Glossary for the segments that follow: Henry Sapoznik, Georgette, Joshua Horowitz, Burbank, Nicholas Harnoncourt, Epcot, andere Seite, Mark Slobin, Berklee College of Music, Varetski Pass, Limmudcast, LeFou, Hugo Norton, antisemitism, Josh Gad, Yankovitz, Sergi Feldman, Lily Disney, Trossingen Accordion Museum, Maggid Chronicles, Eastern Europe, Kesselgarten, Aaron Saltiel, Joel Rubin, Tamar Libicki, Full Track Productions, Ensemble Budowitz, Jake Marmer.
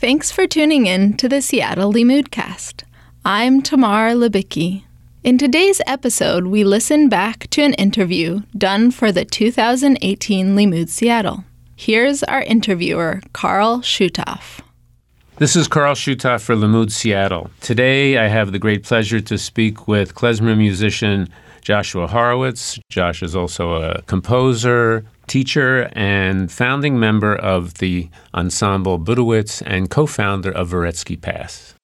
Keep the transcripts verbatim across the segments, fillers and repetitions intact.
Thanks for tuning in to the Seattle Limmudcast. I'm Tamar Libicki. In today's episode, we listen back to an interview done for the two thousand eighteen Limmud Seattle. Here's our interviewer, Carl Schutoff. This is Carl Schutoff for Limmud Seattle. Today, I have the great pleasure to speak with klezmer musician Joshua Horowitz. Josh is also a composer, teacher, and founding member of the Ensemble Budowitz and co-founder of Varetski Pass.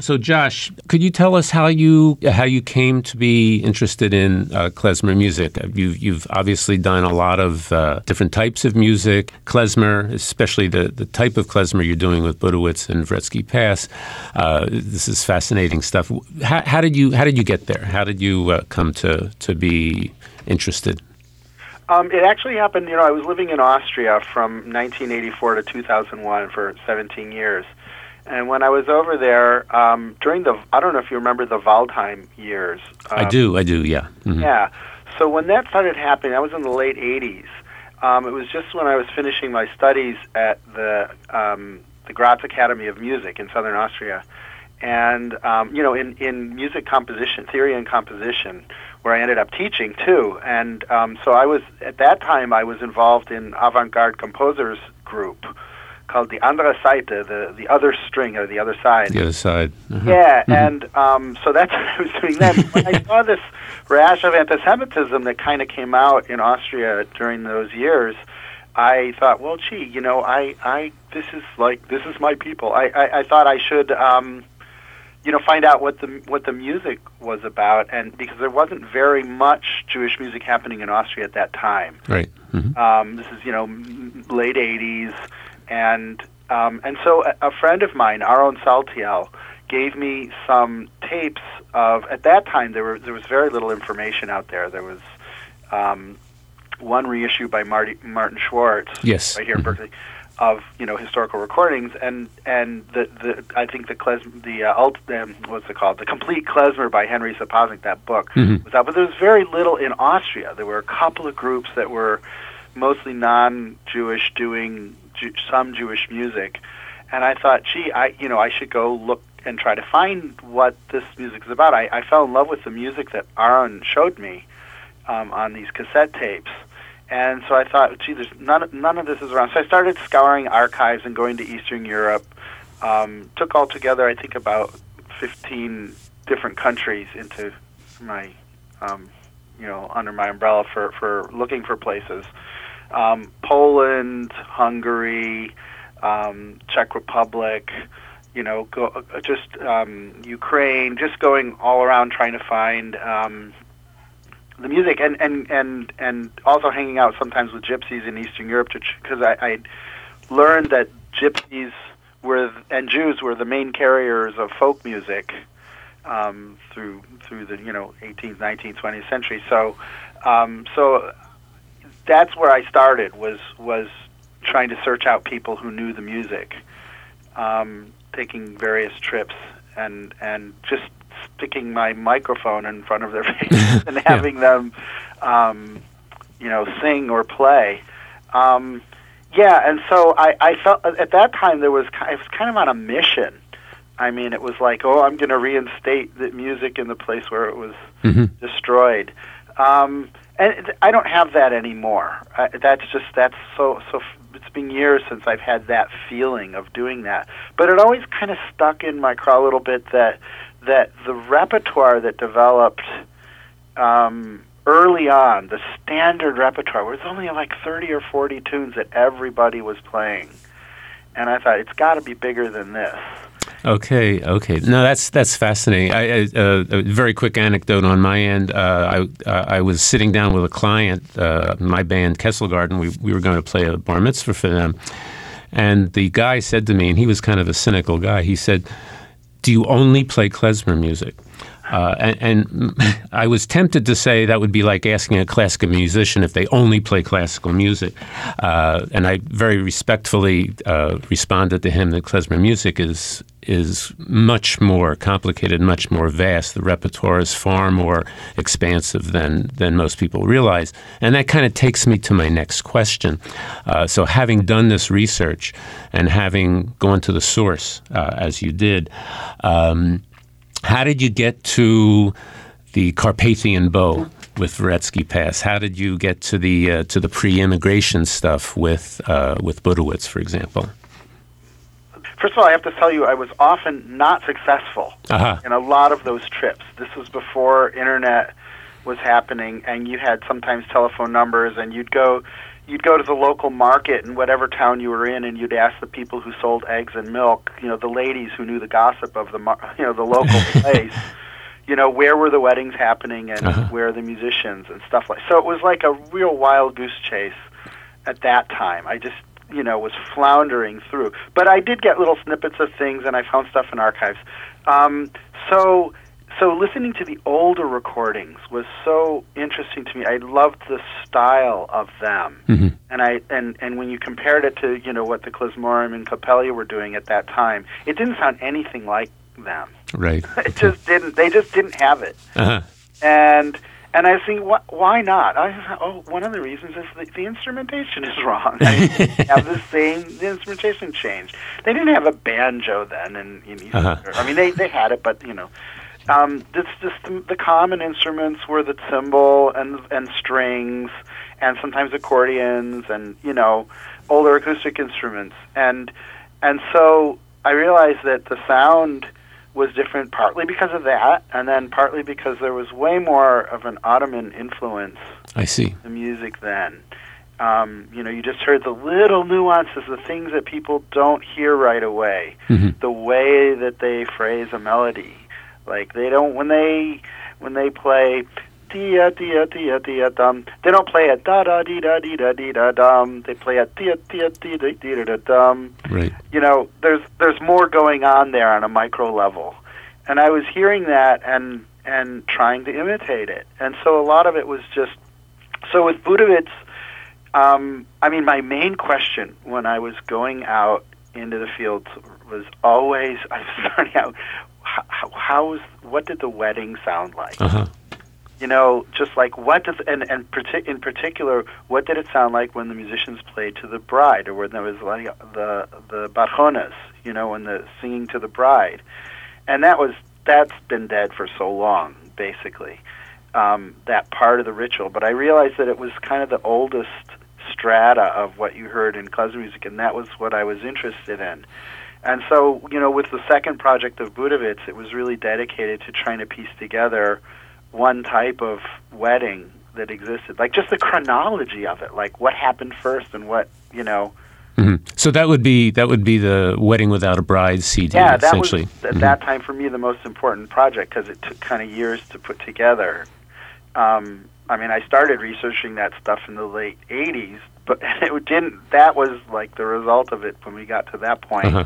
So, Josh, could you tell us how you how you came to be interested in uh, klezmer music? You've, you've obviously done a lot of uh, different types of music. Klezmer, especially the, the type of klezmer you're doing with Budowitz and Varetski Pass, uh, this is fascinating stuff. How, how did you how did you get there? How did you uh, come to to be interested? Um, it actually happened. You know, I was living in Austria from nineteen eighty-four to two thousand one for seventeen years. And when I was over there, um, during the, I don't know if you remember the Waldheim years. Um, I do, I do, yeah. Mm-hmm. Yeah. So when that started happening, I was in the late eighties. Um, it was just when I was finishing my studies at the um, the Graz Academy of Music in southern Austria. And, um, you know, in, in music composition, theory and composition, where I ended up teaching, too. And um, so I was, at that time, I was involved in avant-garde composers group, called the andere Seite, the, the other string, or the other side. The other side. Uh-huh. Yeah, mm-hmm. and um, so that's what I was doing then. When I saw this rash of anti-Semitism that kind of came out in Austria during those years, I thought, well, gee, you know, I, I this is like, this is my people. I, I, I thought I should, um, you know, find out what the what the music was about, and because there wasn't very much Jewish music happening in Austria at that time. Right. Mm-hmm. Um, this is, you know, late eighties. And um, and so a, a friend of mine, Aaron Saltiel, gave me some tapes of, at that time, there were there was very little information out there. There was um, one reissue by Marty, Martin Schwartz, yes, right here in Berklee, of, you know, historical recordings, and and the, the I think the klezmer, the uh, ult, um, what's it called, the Complete Klezmer by Henry Sapoznik, that book, mm-hmm. was out, but there was very little in Austria. There were a couple of groups that were mostly non-Jewish doing some Jewish music, and I thought, gee, I you know I should go look and try to find what this music is about. I, I fell in love with the music that Aaron showed me um, on these cassette tapes, and so I thought, gee, there's none none of this is around. So I started scouring archives and going to Eastern Europe. Um, took altogether, I think, about fifteen different countries into my um, you know under my umbrella for for looking for places. Um, Poland, Hungary, um, Czech Republic, you know, go, just um, Ukraine, just going all around trying to find um, the music, and, and, and, and also hanging out sometimes with gypsies in Eastern Europe, because I, I learned that gypsies were and Jews were the main carriers of folk music um, through through the you know eighteenth, nineteenth, twentieth century. So, um, so. That's where I started, was was trying to search out people who knew the music, um, taking various trips and and just sticking my microphone in front of their face and having yeah. them, um, you know, sing or play. Um, yeah, and so I, I felt at that time there was I was kind of on a mission. I mean, it was like, oh, I'm going to reinstate the music in the place where it was mm-hmm. destroyed. Um, And I don't have that anymore. I, that's just that's so so. It's been years since I've had that feeling of doing that. But it always kind of stuck in my craw a little bit that that the repertoire that developed um, early on, the standard repertoire, was only like thirty or forty tunes that everybody was playing. And I thought, it's got to be bigger than this. Okay, okay. No, that's that's fascinating. I, I, uh, a very quick anecdote on my end. Uh, I uh, I was sitting down with a client, uh, my band Kesselgarten. We we were going to play a bar mitzvah for them, and the guy said to me, and he was kind of a cynical guy. He said, "Do you only play klezmer music?" Uh, and, and I was tempted to say that would be like asking a classical musician if they only play classical music. Uh, and I very respectfully uh, responded to him that klezmer music is is much more complicated, much more vast. The repertoire is far more expansive than, than most people realize. And that kind of takes me to my next question. Uh, so having done this research and having gone to the source, uh, as you did, um, how did you get to the Carpathian Bow with Varetski Pass? How did you get to the uh, to the pre-immigration stuff with uh, with Budowitz, for example? First of all, I have to tell you, I was often not successful uh-huh. in a lot of those trips. This was before internet was happening, and you had sometimes telephone numbers, and you'd go, you'd go to the local market in whatever town you were in, and you'd ask the people who sold eggs and milk, you know, the ladies who knew the gossip of the, you know, the local place, you know, where were the weddings happening, and uh-huh. where are the musicians and stuff like. So it was like a real wild goose chase at that time. I just. you know, was floundering through. But I did get little snippets of things, and I found stuff in archives. Um, so so listening to the older recordings was so interesting to me. I loved the style of them. Mm-hmm. And I and, and when you compared it to, you know, what the Klezmorim and Capella were doing at that time, it didn't sound anything like them. Right. it just didn't. They just didn't have it. Uh-huh. And... And I was thinking, wh- why not? I, oh, one of the reasons is the, the instrumentation is wrong. I have the same the instrumentation change. They didn't have a banjo then, and uh-huh. I mean they, they had it, but you know, um, it's just the, the common instruments were the cymbal and and strings, and sometimes accordions, and you know, older acoustic instruments, and and so I realized that the sound was different partly because of that, and then partly because there was way more of an Ottoman influence. I see. The music then, um, you know, you just heard the little nuances, the things that people don't hear right away, mm-hmm. the way that they phrase a melody, like they don't when they when they play dia dia dia dia dum, they don't play a da da dee da dee da dee da dum. They play a dia dia dia dia da dum. Right. You know, there's there's more going on there on a micro level, and I was hearing that and and trying to imitate it, and so a lot of it was just so with Budowitz. Um, I mean, my main question when I was going out into the field was always I was starting out how, how was what did the wedding sound like? Uh huh. You know, just like what does, and, and partic- in particular, what did it sound like when the musicians played to the bride, or when there was like the the barjonas, you know, when the singing to the bride, and that was that's been dead for so long, basically, um, that part of the ritual. But I realized that it was kind of the oldest strata of what you heard in klezmer music, and that was what I was interested in. And so, you know, with the second project of Budowitz, it was really dedicated to trying to piece together one type of wedding that existed, like just the chronology of it, like what happened first and what, you know. Mm-hmm. So that would be that would be the Wedding Without a Bride C D, yeah, that essentially. Was, at mm-hmm. that time, for me, the most important project because it took kind of years to put together. Um, I mean, I started researching that stuff in the late eighties, but it didn't. That was like the result of it when we got to that point. Uh-huh.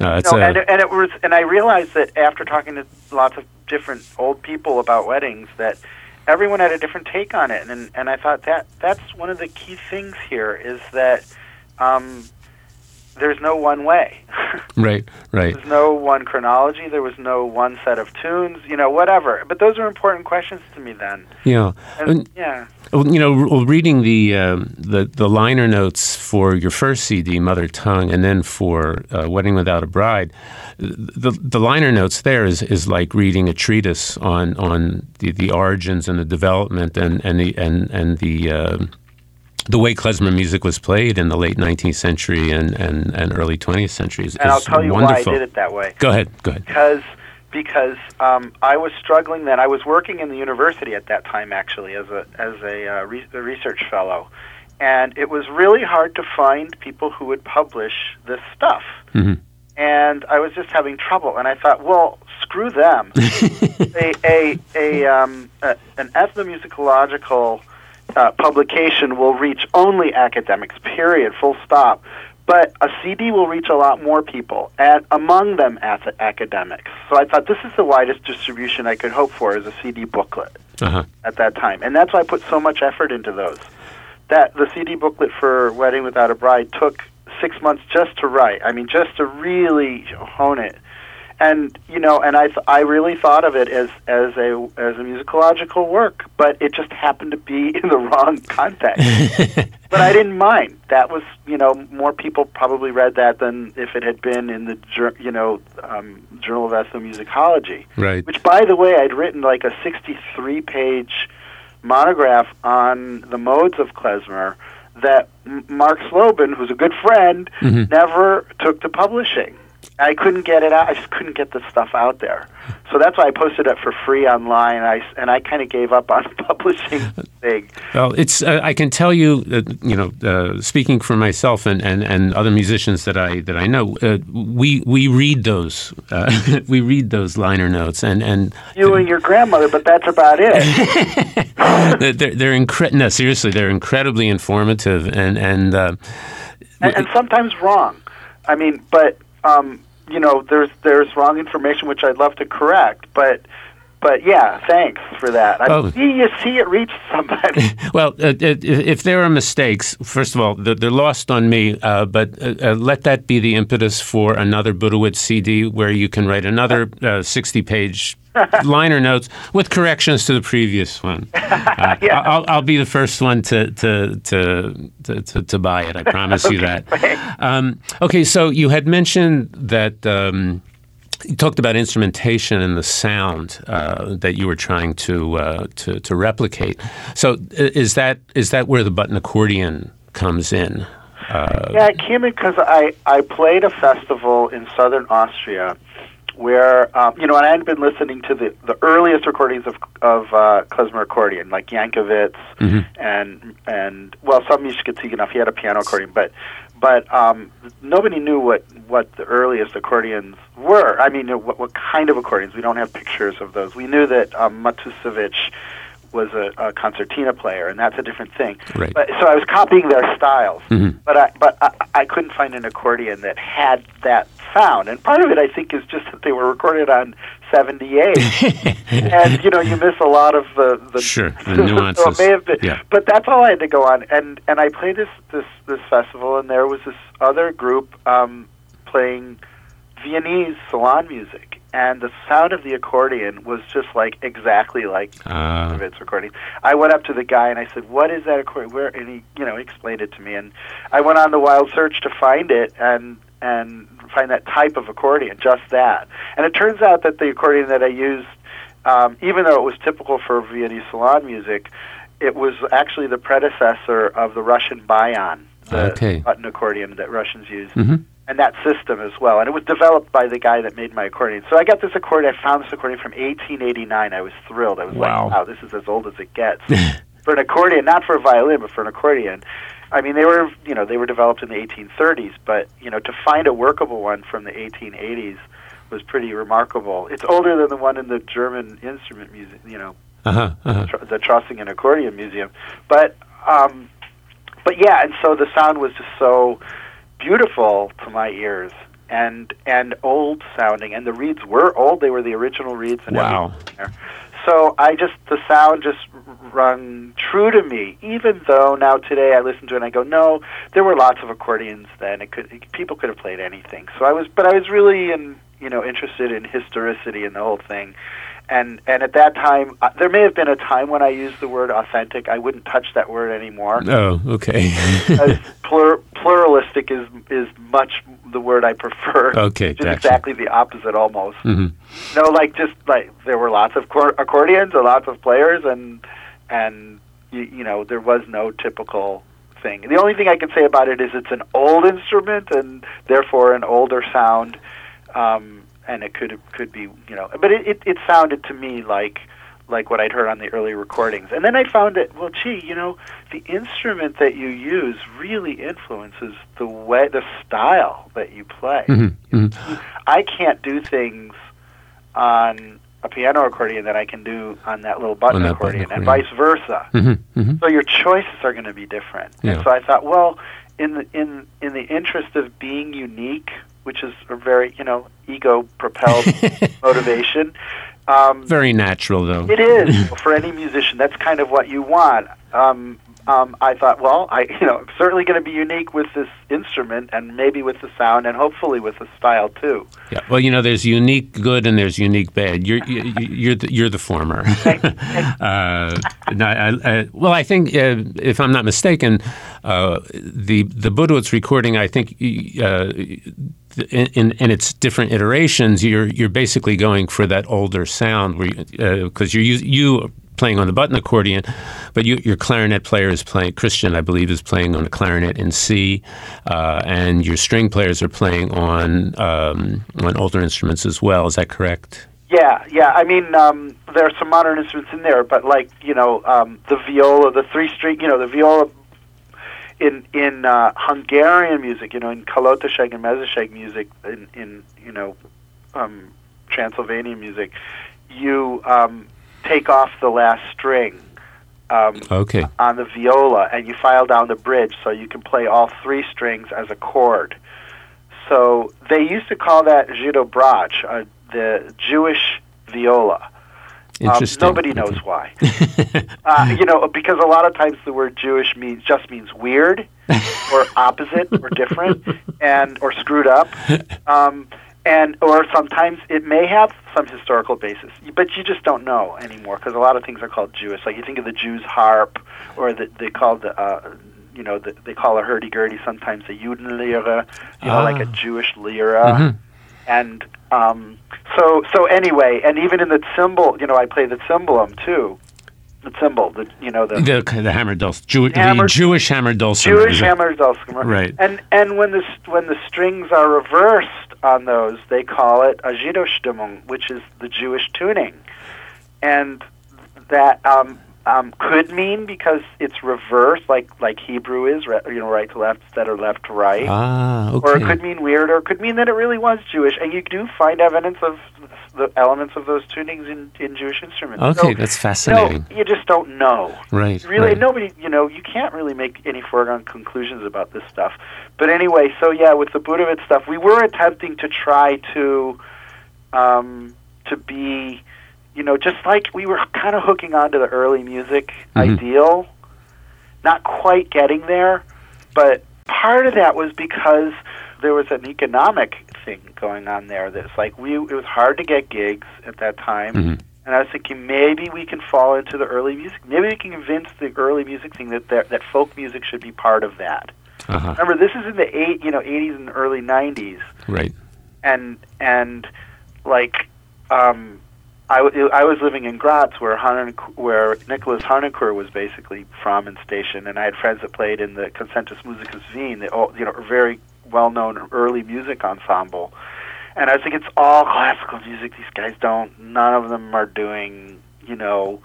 No, it's no, a... and, and it was, and I realized that after talking to lots of different old people about weddings, that everyone had a different take on it, and and I thought that that's one of the key things here is that um, there's no one way. Right, right. There's no one chronology. There was no one set of tunes. You know, whatever. But those are important questions to me then. Yeah, and, and, yeah. You know, reading the, um, the the liner notes for your first C D, Mother Tongue, and then for uh, Wedding Without a Bride, the the liner notes there is, is like reading a treatise on on the, the origins and the development and and the and and the. Uh, The way klezmer music was played in the late nineteenth century and, and, and early twentieth century is wonderful. And I'll tell you wonderful. Why I did it that way. Go ahead, go ahead. Because, because um, I was struggling then. I was working in the university at that time, actually, as a as a, uh, re- a research fellow. And it was really hard to find people who would publish this stuff. Mm-hmm. And I was just having trouble. And I thought, well, screw them. a, a, a, um, a An ethnomusicological... Uh, publication will reach only academics, period, full stop. But a C D will reach a lot more people, and among them ath- academics. So I thought this is the widest distribution I could hope for as a C D booklet uh-huh. at that time. And that's why I put so much effort into those. That the C D booklet for Wedding Without a Bride took six months just to write. I mean, just to really hone it. And, you know, and I, th- I really thought of it as, as a as a musicological work, but it just happened to be in the wrong context. But I didn't mind. That was, you know, more people probably read that than if it had been in the, you know, um, Journal of Ethnomusicology. Right. Which, by the way, I'd written like a sixty-three page monograph on the modes of klezmer that Mark Slobin, who's a good friend, mm-hmm. never took to publishing. I couldn't get it out. I just couldn't get the stuff out there. So that's why I posted it for free online, and I, and I kind of gave up on publishing the thing. Well, it's, uh, I can tell you, uh, you know, uh, speaking for myself and, and, and other musicians that I that I know, uh, we we read those. Uh, we read those liner notes. and, and You and your grandmother, but that's about it. they're they're incre- no, seriously, they're incredibly informative and... And, uh, and, and sometimes wrong. I mean, but... Um, you know, there's there's wrong information which I'd love to correct, but but yeah, thanks for that. I oh. see you see it reach somebody. Well, uh, if there are mistakes, first of all, they're lost on me. Uh, but uh, let that be the impetus for another Budowitz C D where you can write another sixty-page liner notes with corrections to the previous one. Uh, yeah. I'll, I'll be the first one to to to to, to, to buy it. I promise okay, you that. Um, okay, so you had mentioned that um, you talked about instrumentation and the sound uh, that you were trying to, uh, to to replicate. So is that is that where the button accordion comes in? Uh, yeah, it came in because I, I played a festival in southern Austria. Where, um, you know, and I had been listening to the, the earliest recordings of of uh, klezmer accordion, like Yankovitz, mm-hmm. and, and well, some Mishka Tiganov, he had a piano accordion, but but um, nobody knew what, what the earliest accordions were. I mean, what, what kind of accordions. We don't have pictures of those. We knew that um, Matusevich was a, a concertina player, and that's a different thing. Right. But, so I was copying their styles, mm-hmm. but I, but I, I couldn't find an accordion that had that sound. And part of it, I think, is just that they were recorded on seventy-eight, and you know, you miss a lot of the, the sure the nuances. So it may have been, yeah. But that's all I had to go on. And and I played this this this festival, and there was this other group um, playing Viennese salon music. And the sound of the accordion was just like exactly like uh, its recording. I went up to the guy and I said, "What is that accordion?" Where? And he, you know, he explained it to me. And I went on the wild search to find it and and find that type of accordion, just that. And it turns out that the accordion that I used, um, even though it was typical for Viennese salon music, it was actually the predecessor of the Russian bayan, the okay. button accordion that Russians use. Mm-hmm. And that system as well. And it was developed by the guy that made my accordion. So I got this accordion. I found this accordion from eighteen eighty-nine. I was thrilled. I was wow. like, wow, this is as old as it gets. For an accordion, not for a violin, but for an accordion. I mean, they were, you know, they were developed in the eighteen thirties, but, you know, to find a workable one from the eighteen eighties was pretty remarkable. It's older than the one in the German instrument music, you know, uh-huh, uh-huh. Tr- the Trossingen Accordion Museum. But, um, but yeah, and so the sound was just so beautiful to my ears and and old sounding, and the reeds were old. They were the original reeds and wow. everything there. So I just the sound just rung true to me, even though now today I listen to it and I go, no, there were lots of accordions then. It could it, people could have played anything. So I was but I was really in, you know, interested in historicity and the whole thing. And and at that time, uh, there may have been a time when I used the word authentic. I wouldn't touch that word anymore. Oh, okay. As plur, pluralistic is is much the word I prefer. Okay, it's gotcha. Exactly the opposite almost. Mm-hmm. No, like just like there were lots of cor- accordions, or lots of players, and and you, you know there was no typical thing. The only thing I can say about it is it's an old instrument and therefore an older sound. Um, And it could could be, you know, but it, it, it sounded to me like like what I'd heard on the early recordings. And then I found that, well, gee, you know, the instrument that you use really influences the way, the style that you play. Mm-hmm. Mm-hmm. I can't do things on a piano accordion that I can do on that little button, that accordion, button accordion, and vice versa. Mm-hmm. Mm-hmm. So your choices are going to be different. Yeah. And so I thought, well, in the, in in the interest of being unique, which is a very, you know, ego-propelled motivation. Um, very natural, though. It is. For any musician, that's kind of what you want. Um, um, I thought, well, I, you know, I'm certainly going to be unique with this instrument and maybe with the sound and hopefully with the style, too. Yeah. Well, you know, there's unique good and there's unique bad. You're you, you're, the, you're the former. uh, no, I, I, well, I think, uh, if I'm not mistaken, uh, the, the Budowitz recording, I think... Uh, In, in, in its different iterations, you're you're basically going for that older sound, because uh, you're you playing on the button accordion, but you, your clarinet player is playing, Christian, I believe, is playing on a clarinet in C, uh, and your string players are playing on um, on older instruments as well. Is that correct? Yeah, yeah. I mean, um, there are some modern instruments in there, but like you know, um, the viola, the three string, you know, the viola. In in uh, Hungarian music, you know, in Kalotaszeg and Mezőszeg music, in, in you know, um, Transylvanian music, you um, take off the last string um, okay. on the viola, and you file down the bridge, so you can play all three strings as a chord. So they used to call that Zsidobrács, uh, the Jewish viola. Um, nobody knows why. uh, you know, because a lot of times the word Jewish means just means weird or opposite or different and or screwed up. Um, and or sometimes it may have some historical basis, but you just don't know anymore because a lot of things are called Jewish. Like you think of the Jew's harp or the, they call the... Uh, You know, the, they call a hurdy-gurdy sometimes a Judenlehre, you know, ah. like a Jewish lira. Mm-hmm. And... Um, so so anyway, and even in the cymbal, you know, I play the cymbalum too. The cymbal, the you know the the, the hammer dulcimer, Jew, the Jewish hammer dulcimer, Jewish hammer dulcimer, right? And and when the when the strings are reversed on those, they call it a Jiddisch-Stimmung, which is the Jewish tuning, and that um, um, could mean because it's reversed, like like Hebrew is, you know, right to left instead of left to right. Ah, okay. Or it could mean weird, or it could mean that it really was Jewish, and you do find evidence of the elements of those tunings in, in Jewish instruments. Okay, so, that's fascinating. No, you just don't know. Right. Really, right. Nobody, you know, you can't really make any foregone conclusions about this stuff. But anyway, so yeah, with the Budowitz stuff, we were attempting to try to, um, to be... You know, just like we were kind of hooking on to the early music mm-hmm. ideal, not quite getting there, but part of that was because there was an economic thing going on there. That's like we it was hard to get gigs at that time, mm-hmm. and I was thinking maybe we can fall into the early music. Maybe we can convince the early music thing that that, that folk music should be part of that. Uh-huh. Remember, this is in the eight, you know, eighties and early nineties, right? And and like. Um, I, w- I was living in Graz, where Harnon- where Nicholas Harnoncourt was basically from and stationed, and I had friends that played in the Concentus Musicus Wien, the old, you know, very well-known early music ensemble. And I think it's all classical music. These guys don't. None of them are doing, you know,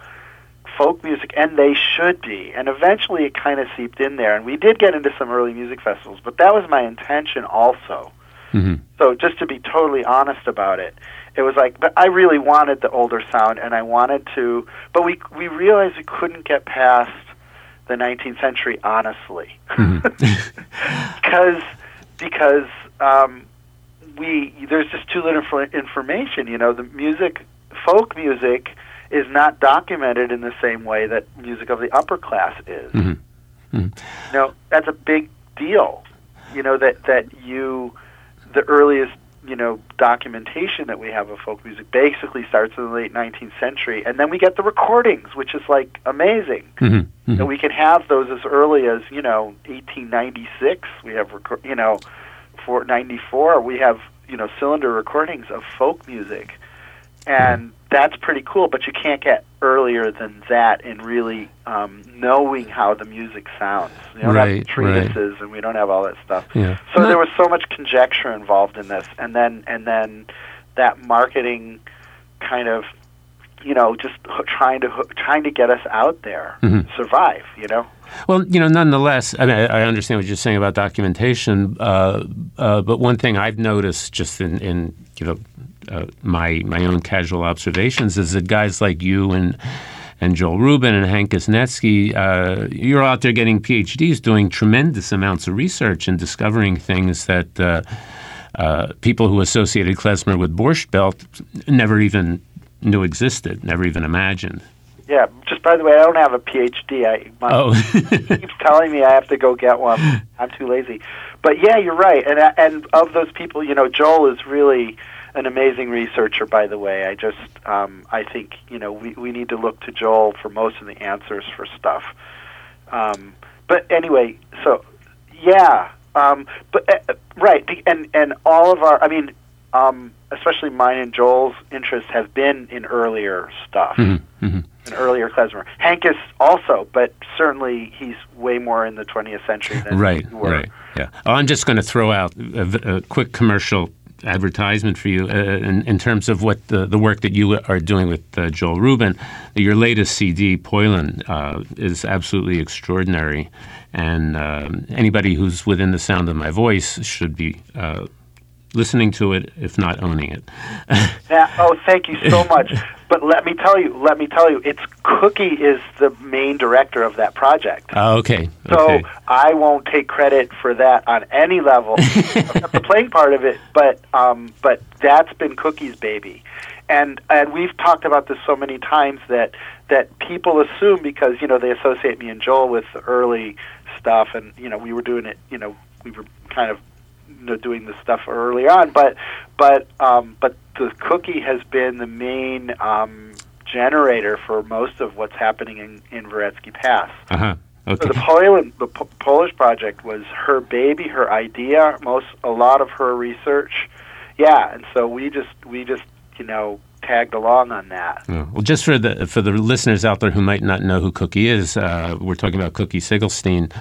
folk music, and they should be. And eventually, it kind of seeped in there, and we did get into some early music festivals. But that was my intention, also. Mm-hmm. So just to be totally honest about it, it was like, but I really wanted the older sound, and I wanted to, but we we realized we couldn't get past the nineteenth century, honestly, mm-hmm. because because um, we there's just too little infor- information. You know, the music, folk music, is not documented in the same way that music of the upper class is. Mm-hmm. Mm-hmm. Now, that's a big deal. You know that that you the earliest. You know, documentation that we have of folk music basically starts in the late nineteenth century, and then we get the recordings, which is like amazing. Mm-hmm. Mm-hmm. And we can have those as early as you know, eighteen ninety-six. We have record, you know, for ninety-four, we have you know cylinder recordings of folk music, and that's pretty cool. But you can't get earlier than that in really um, knowing how the music sounds. We don't right, have treatises, right. and we don't have all that stuff. Yeah. So no. there was so much conjecture involved in this, and then and then that marketing kind of, you know, just trying to trying to get us out there, mm-hmm. survive. You know. Well, you know, nonetheless, I mean, I understand what you're saying about documentation, uh, uh, but one thing I've noticed just in, in you know. Uh, my my own casual observations is that guys like you and and Joel Rubin and Hankus Netsky, uh, you're out there getting PhDs, doing tremendous amounts of research and discovering things that uh, uh, people who associated klezmer with Borscht Belt never even knew existed, never even imagined. Yeah, just by the way, I don't have a PhD. I, my oh. keeps telling me I have to go get one. I'm too lazy. But yeah, you're right. And and of those people, you know, Joel is really an amazing researcher, by the way. I just, um, I think, you know, we, we need to look to Joel for most of the answers for stuff. Um, but anyway, so, yeah. Um, but uh, right, the, and, and all of our, I mean, um, especially mine and Joel's interests have been in earlier stuff. Mm-hmm. Mm-hmm. An earlier klezmer. Hankus also, but certainly he's way more in the twentieth century than right, you were. Right, yeah. Oh, I'm just going to throw out a, a quick commercial advertisement for you uh, in, in terms of what the, the work that you are doing with uh, Joel Rubin. Your latest C D, Poilin, uh, is absolutely extraordinary, and um, anybody who's within the sound of my voice should be uh, listening to it, if not owning it. Now, oh, thank you so much. But let me tell you, let me tell you, it's Cookie is the main director of that project. Oh, okay. okay. So I won't take credit for that on any level. Except the playing part of it, but um, but that's been Cookie's baby, and and we've talked about this so many times that that people assume, because you know they associate me and Joel with the early stuff, and you know we were doing it, you know we were kind of you know, doing this stuff early on, but but um, but. The Cookie has been the main um, generator for most of what's happening in, in Varetski Pass. Uh-huh. Okay. So the Poland, the P- Polish project was her baby, her idea, most a lot of her research. Yeah, and so we just we just you know tagged along on that. Oh. Well, just for the for the listeners out there who might not know who Cookie is, uh, we're talking about Cookie Sigelstein,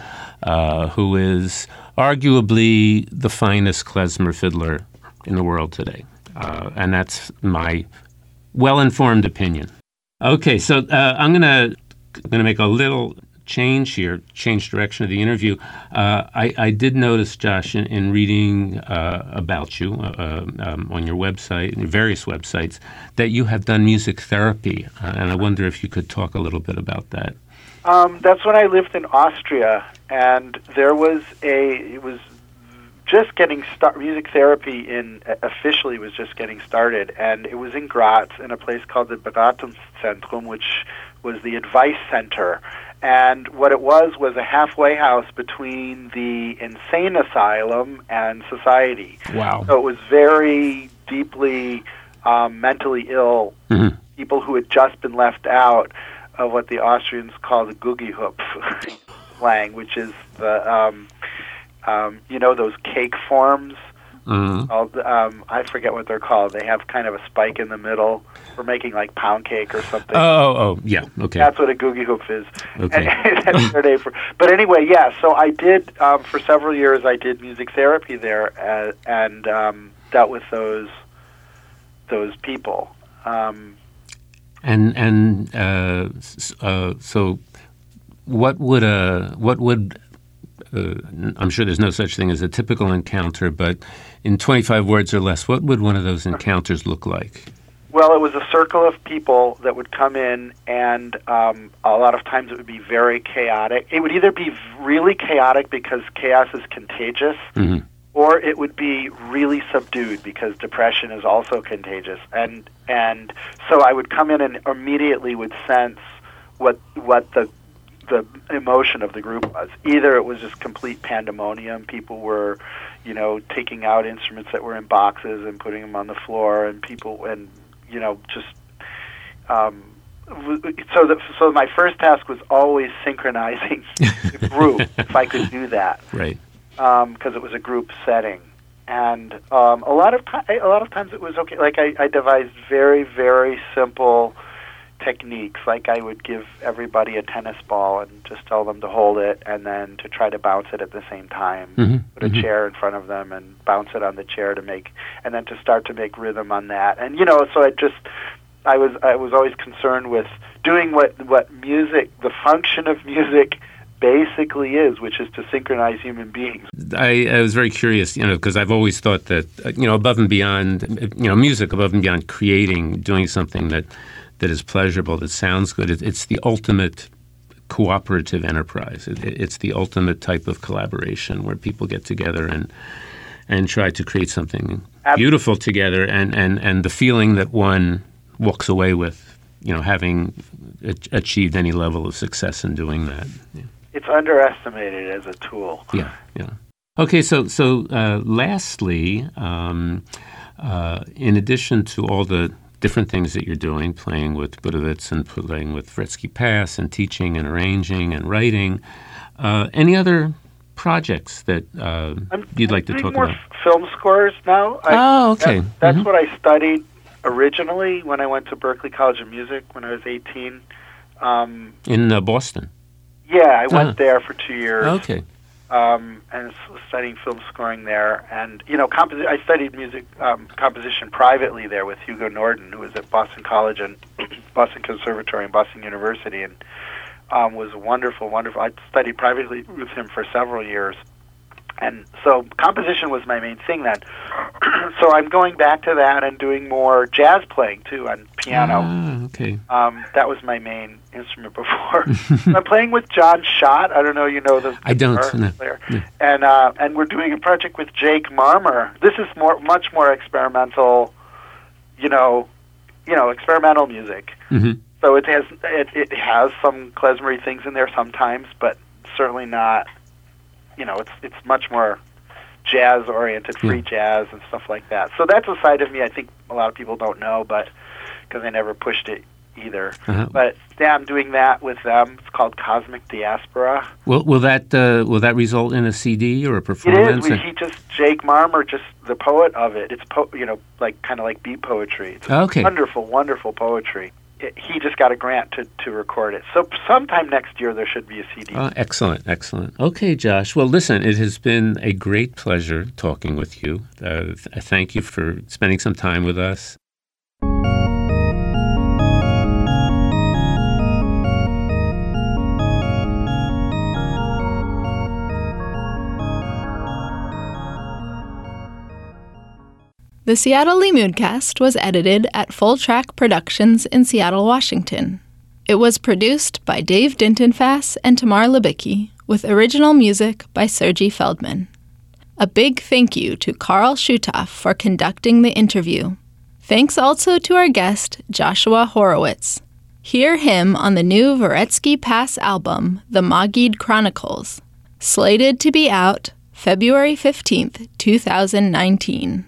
uh, who is arguably the finest klezmer fiddler in the world today. Uh, and that's my well-informed opinion. Okay, so uh, I'm gonna gonna make a little change here, change direction of the interview. Uh, I, I did notice, Josh, in, in reading uh, about you uh, um, on your website, various websites, that you have done music therapy, uh, and I wonder if you could talk a little bit about that. Um, that's when I lived in Austria, and there was a it was. just getting start music therapy in uh, officially was just getting started, and it was in Graz in a place called the Beratungszentrum, which was the advice center. And what it was was a halfway house between the insane asylum and society. Wow. So it was very deeply um, mentally ill mm-hmm. people who had just been left out of what the Austrians call the Guggihupf slang, which is the um, Um, you know those cake forms? Mm-hmm. Um, I forget what they're called. They have kind of a spike in the middle. We're making like pound cake or something. Oh, oh, yeah, okay. That's what a Guggihupf is. Okay. And, and that's their name for, but anyway, yeah. So I did um, for several years. I did music therapy there, uh, and um, dealt with those those people. Um, and and uh, uh, so, what would uh, what would Uh, I'm sure there's no such thing as a typical encounter, but in twenty-five words or less, what would one of those encounters look like? Well, it was a circle of people that would come in, and um, a lot of times it would be very chaotic. It would either be really chaotic because chaos is contagious, mm-hmm. or it would be really subdued because depression is also contagious. And and so I would come in and immediately would sense what what the the emotion of the group was. Either it was just complete pandemonium, people were, you know, taking out instruments that were in boxes and putting them on the floor, and people, and, you know, just, um, so the, so my first task was always synchronizing the group, if I could do that. Right. Um, because it was a group setting. And um, a lot of t- a lot of times it was okay, like I, I devised very, very simple techniques, like I would give everybody a tennis ball and just tell them to hold it and then to try to bounce it at the same time, mm-hmm. put a mm-hmm. chair in front of them and bounce it on the chair to make, and then to start to make rhythm on that. And, you know, so I just, I was I was always concerned with doing what, what music, the function of music basically is, which is to synchronize human beings. I, I was very curious, you know, because I've always thought that, you know, above and beyond, you know, music above and beyond creating, doing something that that is pleasurable, that sounds good. It, it's the ultimate cooperative enterprise. It, it's the ultimate type of collaboration where people get together and and try to create something beautiful together, and, and, and the feeling that one walks away with, you know, having achieved any level of success in doing that. Yeah. It's underestimated as a tool. Yeah, yeah. Okay, so so uh, lastly, um, uh, in addition to all the different things that you're doing, playing with Budowitz and playing with Varetski Pass and teaching and arranging and writing, uh, any other projects that uh, you'd I'm like to talk more about? F- film scores now. I, oh, okay. That, that's mm-hmm. what I studied originally when I went to Berklee College of Music when I was eighteen. Um, in uh, Boston? Yeah, I went ah. there for two years. Okay. Um, and studying film scoring there, and you know, composi- I studied music um, composition privately there with Hugo Norton, who was at Boston College and Boston Conservatory and Boston University, and um, was wonderful, wonderful. I studied privately with him for several years, and so composition was my main thing then. So I'm going back to that and doing more jazz playing too on piano. Ah, okay. Um, that was my main instrument before. I'm playing with John Schott. I don't know, you know the I don't no, player. No. And uh, and we're doing a project with Jake Marmer. This is more much more experimental, you know, you know, experimental music. Mm-hmm. So it has it, it has some klezmery things in there sometimes, but certainly not, you know, it's it's much more jazz-oriented, free yeah. jazz and stuff like that. So that's a side of me I think a lot of people don't know, but because I never pushed it either. Uh-huh. But yeah, I'm doing that with them. It's called Cosmic Diaspora. Will will that uh, will that result in a C D or a performance? It is. We, he just Jake Marmer, just the poet of it. It's po- you know like kind of like beat poetry. It's okay. Wonderful, wonderful poetry. It, he just got a grant to, to record it. So sometime next year there should be a C D. Uh, excellent, excellent. Okay, Josh. Well, listen, it has been a great pleasure talking with you. Uh, th- thank you for spending some time with us. The Seattle Limmudcast was edited at Full Track Productions in Seattle, Washington. It was produced by Dave Dintenfass and Tamar Libicki, with original music by Sergi Feldman. A big thank you to Carl Schutoff for conducting the interview. Thanks also to our guest, Joshua Horowitz. Hear him on the new Varetski Pass album, The Maggid Chronicles, slated to be out February fifteenth, two thousand nineteen.